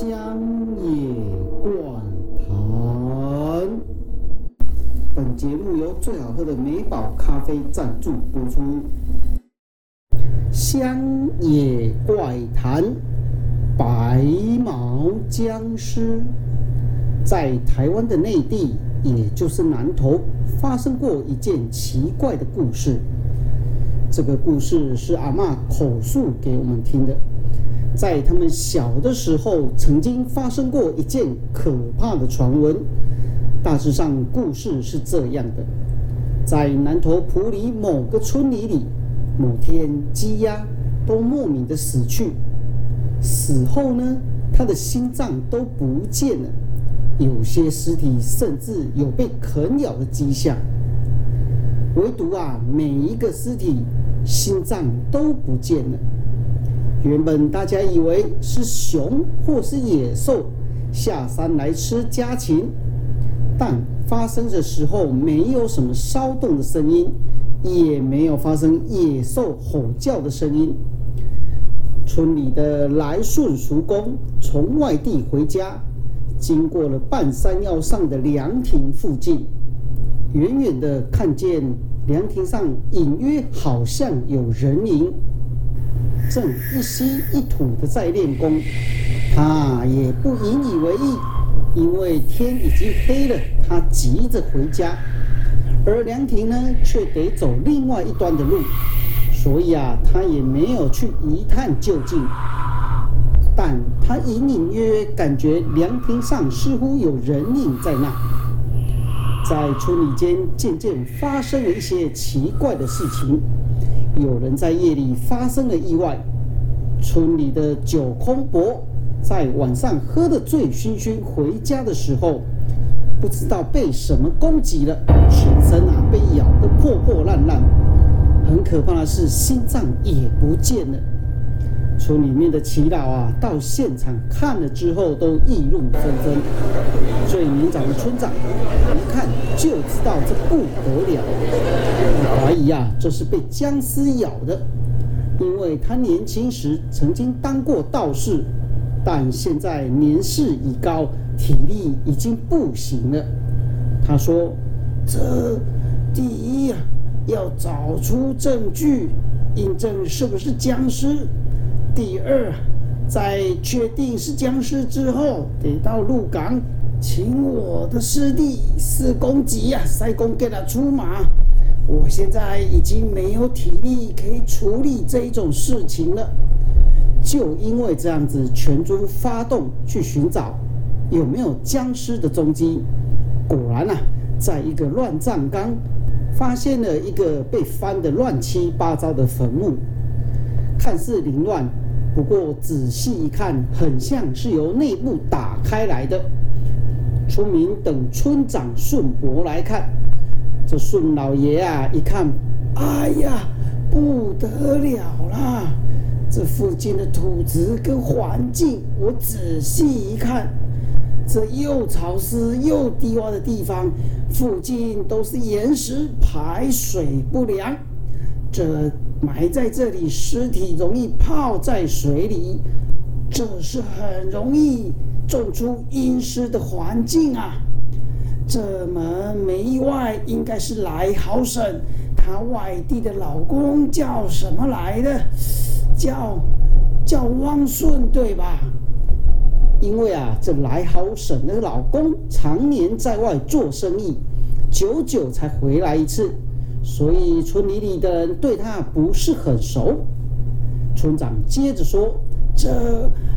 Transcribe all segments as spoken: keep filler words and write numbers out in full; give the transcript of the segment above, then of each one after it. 乡野怪谈。本节目由最好喝的美宝咖啡赞助播出。乡野怪谈，白毛僵尸在台湾的内地，也就是南投，发生过一件奇怪的故事。这个故事是阿嬷口述给我们听的。在他们小的时候，曾经发生过一件可怕的传闻。大致上故事是这样的：在南投埔里某个村里里，某天鸡鸭都莫名的死去，死后呢，它的心脏都不见了，有些尸体甚至有被啃咬的迹象，唯独啊，每一个尸体心脏都不见了。原本大家以为是熊或是野兽下山来吃家禽，但发生的时候没有什么骚动的声音，也没有发生野兽吼叫的声音。村里的来顺叔公从外地回家，经过了半山腰上的凉亭附近，远远的看见凉亭上隐约好像有人影，正一吸一吐的在练功。他也不引以为意，因为天已经黑了，他急着回家，而凉亭呢，却得走另外一端的路，所以啊，他也没有去一探究竟。但他隐隐约约感觉凉亭上似乎有人影在那。在村里间渐渐发生了一些奇怪的事情，有人在夜里发生了意外，村里的酒空伯在晚上喝得醉醺醺回家的时候，不知道被什么攻击了，全身啊被咬得破破烂烂，很可怕的是心脏也不见了。村里面的耆老啊，到现场看了之后都议论纷纷。最年长的村长一看就知道这不得了，他怀疑啊这是被僵尸咬的，因为他年轻时曾经当过道士，但现在年事已高，体力已经不行了。他说：“这第一啊，要找出证据，印证是不是僵尸。”第二，在确定是僵尸之后，得到鹿港请我的师弟四公级啊塞公给他出马。我现在已经没有体力可以处理这一种事情了。就因为这样子，全村发动去寻找有没有僵尸的踪迹。果然啊，在一个乱葬岗发现了一个被翻得乱七八糟的坟墓，看似凌乱。不过仔细一看，很像是由内部打开来的。村民等村长顺伯来看，这顺老爷啊一看，哎呀，不得了啦！这附近的土质跟环境，我仔细一看，这又潮湿又低洼的地方，附近都是岩石，排水不良。这埋在这里，尸体容易泡在水里，这是很容易种出阴尸的环境啊！这么没意外，应该是来豪婶她外地的老公叫什么来的？叫叫汪顺对吧？因为啊，这来豪婶的老公常年在外做生意，久久才回来一次。所以村里里的人对他不是很熟。村长接着说：“这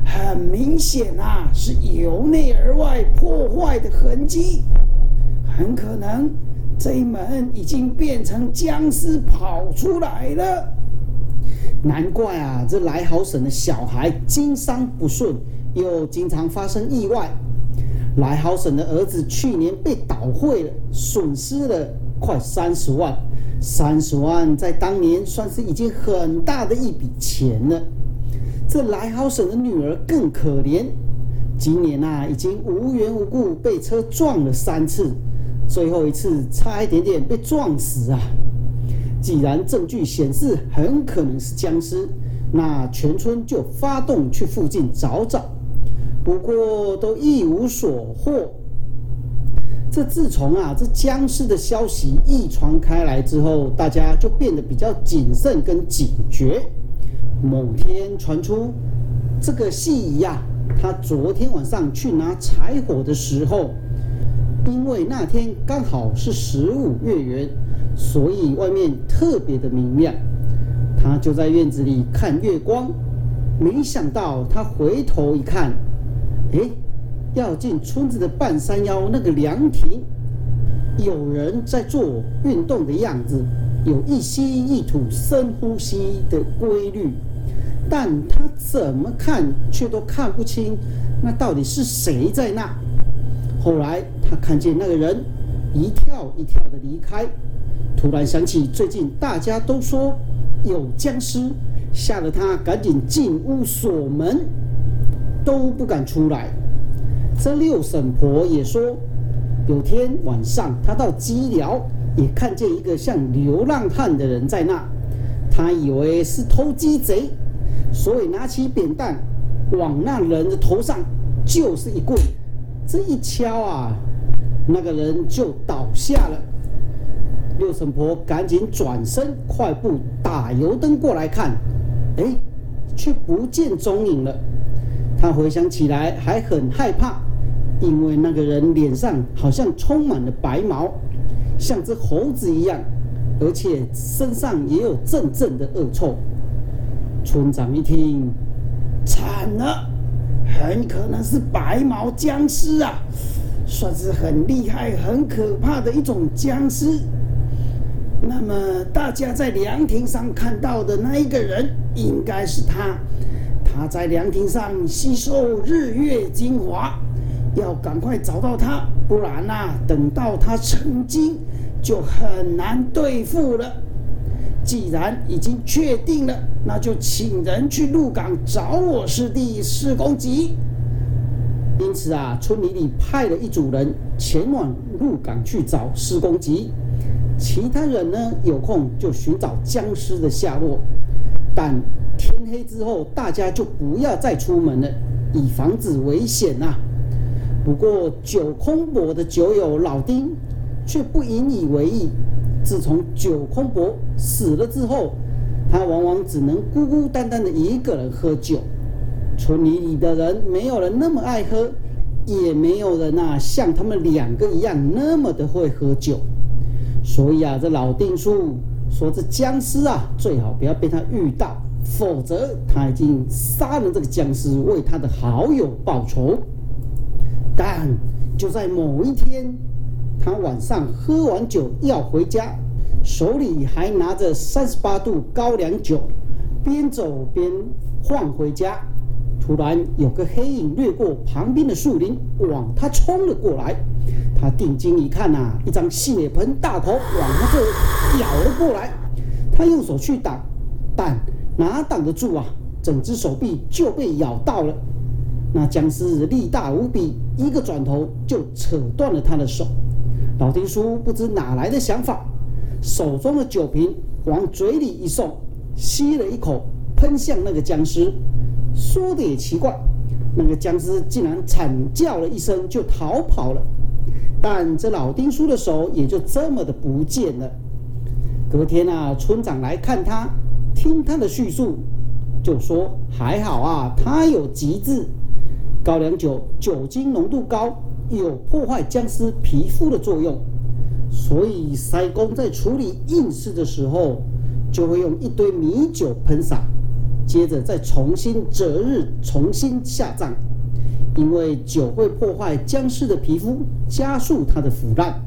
很明显啊，是由内而外破坏的痕迹，很可能这一门已经变成僵尸跑出来了。难怪啊，这来豪婶的小孩经商不顺，又经常发生意外。来豪婶的儿子去年被倒会了，损失了快三十万。”三十万在当年算是已经很大的一笔钱了。这来豪婶的女儿更可怜，今年啊已经无缘无故被车撞了三次，最后一次差一点点被撞死啊！既然证据显示很可能是僵尸，那全村就发动去附近找找。不过都一无所获。这自从啊这僵尸的消息一传开来之后，大家就变得比较谨慎跟警觉。某天传出这个戏姨啊，她昨天晚上去拿柴火的时候，因为那天刚好是十五月圆，所以外面特别的明亮，她就在院子里看月光。没想到她回头一看，诶，要进村子的半山腰那个凉亭，有人在做运动的样子，有一吸一吐深呼吸的规律，但他怎么看却都看不清那到底是谁在那。后来他看见那个人一跳一跳的离开，突然想起最近大家都说有僵尸，吓得他赶紧进屋锁门，都不敢出来。这六婶婆也说，有天晚上她到鸡寮也看见一个像流浪汉的人在那，她以为是偷鸡贼，所以拿起扁担往那人的头上就是一棍，这一敲啊，那个人就倒下了。六婶婆赶紧转身快步打油灯过来看，哎，却不见踪影了。她回想起来还很害怕，因为那个人脸上好像充满了白毛，像只猴子一样，而且身上也有阵阵的恶臭。村长一听，惨了，很可能是白毛僵尸啊，算是很厉害、很可怕的一种僵尸。那么大家在凉亭上看到的那一个人，应该是他。他在凉亭上吸收日月精华。要赶快找到他，不然啊，等到他成精就很难对付了。既然已经确定了，那就请人去鹿港找我师弟施公吉。因此啊，村里里派了一组人前往鹿港去找施公吉，其他人呢有空就寻找僵尸的下落。但天黑之后，大家就不要再出门了，以防止危险啊。不过九空伯的酒友老丁却不引以为意，自从九空伯死了之后，他往往只能孤孤单单的一个人喝酒。村里里的人没有人那么爱喝，也没有人啊像他们两个一样那么的会喝酒。所以啊，这老丁叔说，这僵尸啊最好不要被他遇到，否则他已经杀了这个僵尸，为他的好友报仇。但就在某一天，他晚上喝完酒要回家，手里还拿着三十八度高粱酒，边走边晃回家。突然有个黑影掠过旁边的树林，往他冲了过来。他定睛一看啊，一张血盆大口往他这咬了过来。他用手去挡，但哪挡得住啊？整只手臂就被咬到了。那僵尸力大无比，一个转头就扯断了他的手。老丁叔不知哪来的想法，手中的酒瓶往嘴里一送，吸了一口，喷向那个僵尸。说的也奇怪，那个僵尸竟然惨叫了一声就逃跑了。但这老丁叔的手也就这么的不见了。隔天啊，村长来看他，听他的叙述，就说还好啊，他有极致。高粱酒酒精浓度高，有破坏僵尸皮肤的作用，所以塞公在处理硬尸的时候，就会用一堆米酒喷洒，接着再重新择日重新下葬。因为酒会破坏僵尸的皮肤，加速它的腐烂。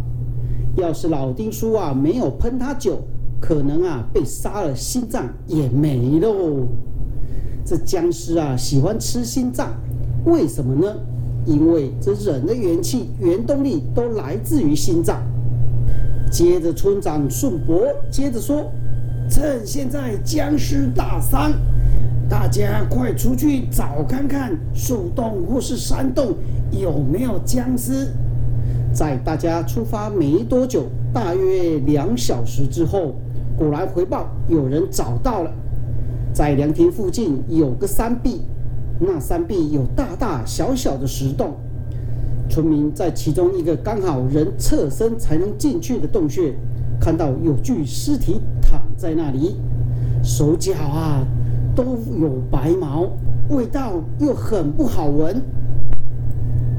要是老丁叔啊没有喷他酒，可能啊被杀了，心脏也没喽。这僵尸啊喜欢吃心脏。为什么呢？因为这人的元气、原动力都来自于心脏。接着村长顺伯接着说，趁现在僵尸大伤，大家快出去找看看树洞或是山洞有没有僵尸。在大家出发没多久，大约两小时之后，果然回报有人找到了。在凉亭附近有个山壁，那山壁有大大小小的石洞，村民在其中一个刚好人侧身才能进去的洞穴，看到有具尸体躺在那里，手脚啊都有白毛，味道又很不好闻。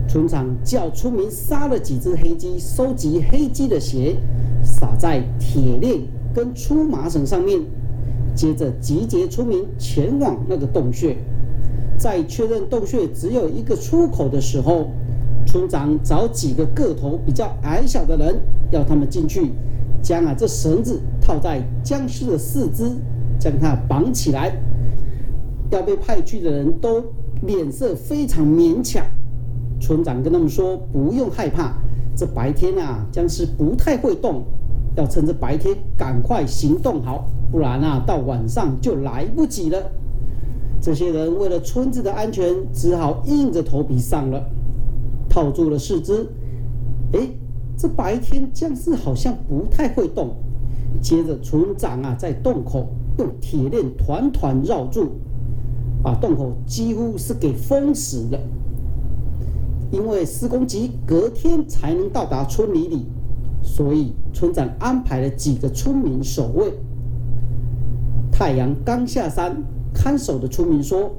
村长叫村民杀了几只黑鸡，收集黑鸡的血，撒在铁链跟粗麻绳上面，接着集结村民前往那个洞穴。在确认洞穴只有一个出口的时候，村长找几个个头比较矮小的人，要他们进去，将啊这绳子套在僵尸的四肢，将它绑起来。要被派去的人都脸色非常勉强。村长跟他们说：“不用害怕，这白天啊，僵尸不太会动，要趁着白天赶快行动好，不然啊，到晚上就来不及了。”这些人为了村子的安全，只好硬着头皮上了，套住了四肢。哎，这白天僵尸好像不太会动。接着，村长啊，在洞口用铁链团团绕住，把洞口几乎是给封死了。因为施工期隔天才能到达村里里，所以村长安排了几个村民守卫。太阳刚下山，看守的村民说：“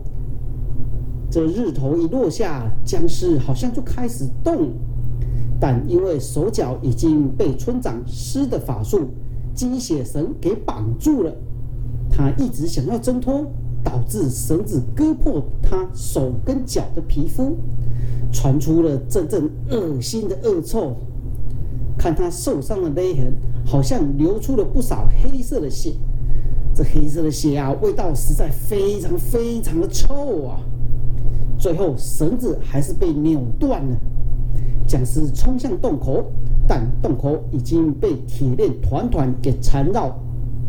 这日头一落下，僵尸好像就开始动，但因为手脚已经被村长施的法术鸡血绳给绑住了，他一直想要挣脱，导致绳子割破他手跟脚的皮肤。”传出了阵阵恶心的恶臭，看他受伤的勒痕，好像流出了不少黑色的血。这黑色的血啊，味道实在非常非常的臭啊！最后绳子还是被扭断了，僵尸冲向洞口，但洞口已经被铁链团团给缠绕、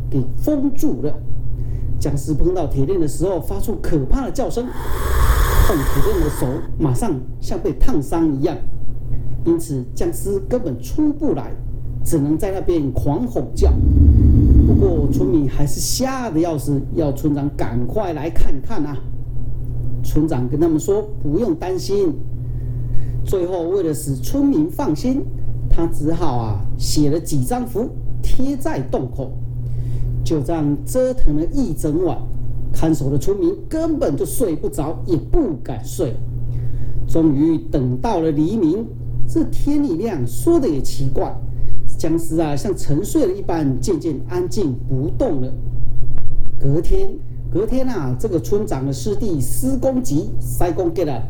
给封住了。僵尸碰到铁链的时候，发出可怕的叫声。碰铁链的手马上像被烫伤一样，因此僵尸根本出不来，只能在那边狂吼叫。不过村民还是吓得要死，要村长赶快来看看啊！村长跟他们说不用担心。最后为了使村民放心，他只好啊写了几张符贴在洞口，就这样折腾了一整晚。看守的村民根本就睡不着，也不敢睡。终于等到了黎明，这天一亮，说的也奇怪，僵尸啊像沉睡了一般，渐渐安静不动了。隔天，隔天啊，这个村长的师弟施公吉塞公吉了，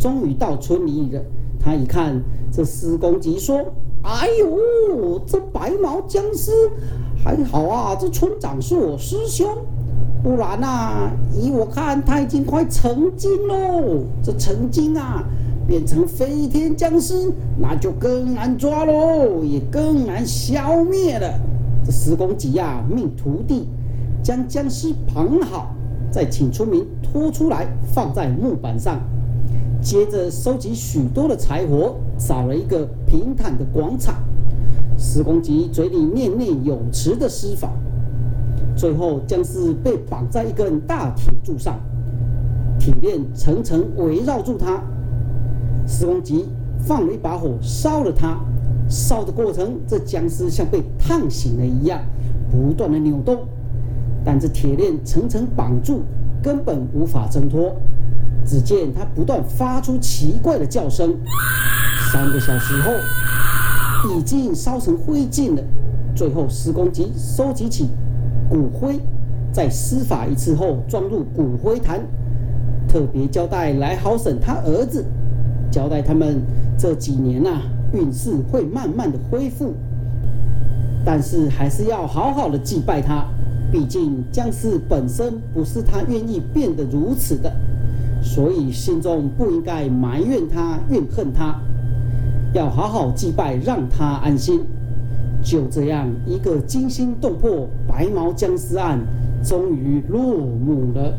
终于到村里了。他一看，这施公吉说：“哎呦，这白毛僵尸还好啊，这村长是我师兄。”不然啊，依我看，他已经快成精喽。这成精啊，变成飞天僵尸，那就更难抓喽，也更难消灭了。这施公吉啊，命徒弟将僵尸绑好，再请村民拖出来，放在木板上。接着收集许多的柴火，找了一个平坦的广场。施公吉嘴里念念有词的施法。最后，僵尸被绑在一根大铁柱上，铁链层层围绕住他。施公吉放了一把火，烧了他。烧的过程，这僵尸像被烫醒了一样，不断的扭动。但这铁链层层绑住，根本无法挣脱。只见他不断发出奇怪的叫声。三个小时后，已经烧成灰烬了。最后，施公吉收集起骨灰，在施法一次后装入骨灰坛，特别交代来豪婶他儿子，交代他们这几年啊运势会慢慢的恢复，但是还是要好好的祭拜他，毕竟僵尸本身不是他愿意变得如此的，所以心中不应该埋怨他、怨恨他，要好好祭拜，让他安心。就这样一个惊心动魄白毛僵尸案终于落幕了。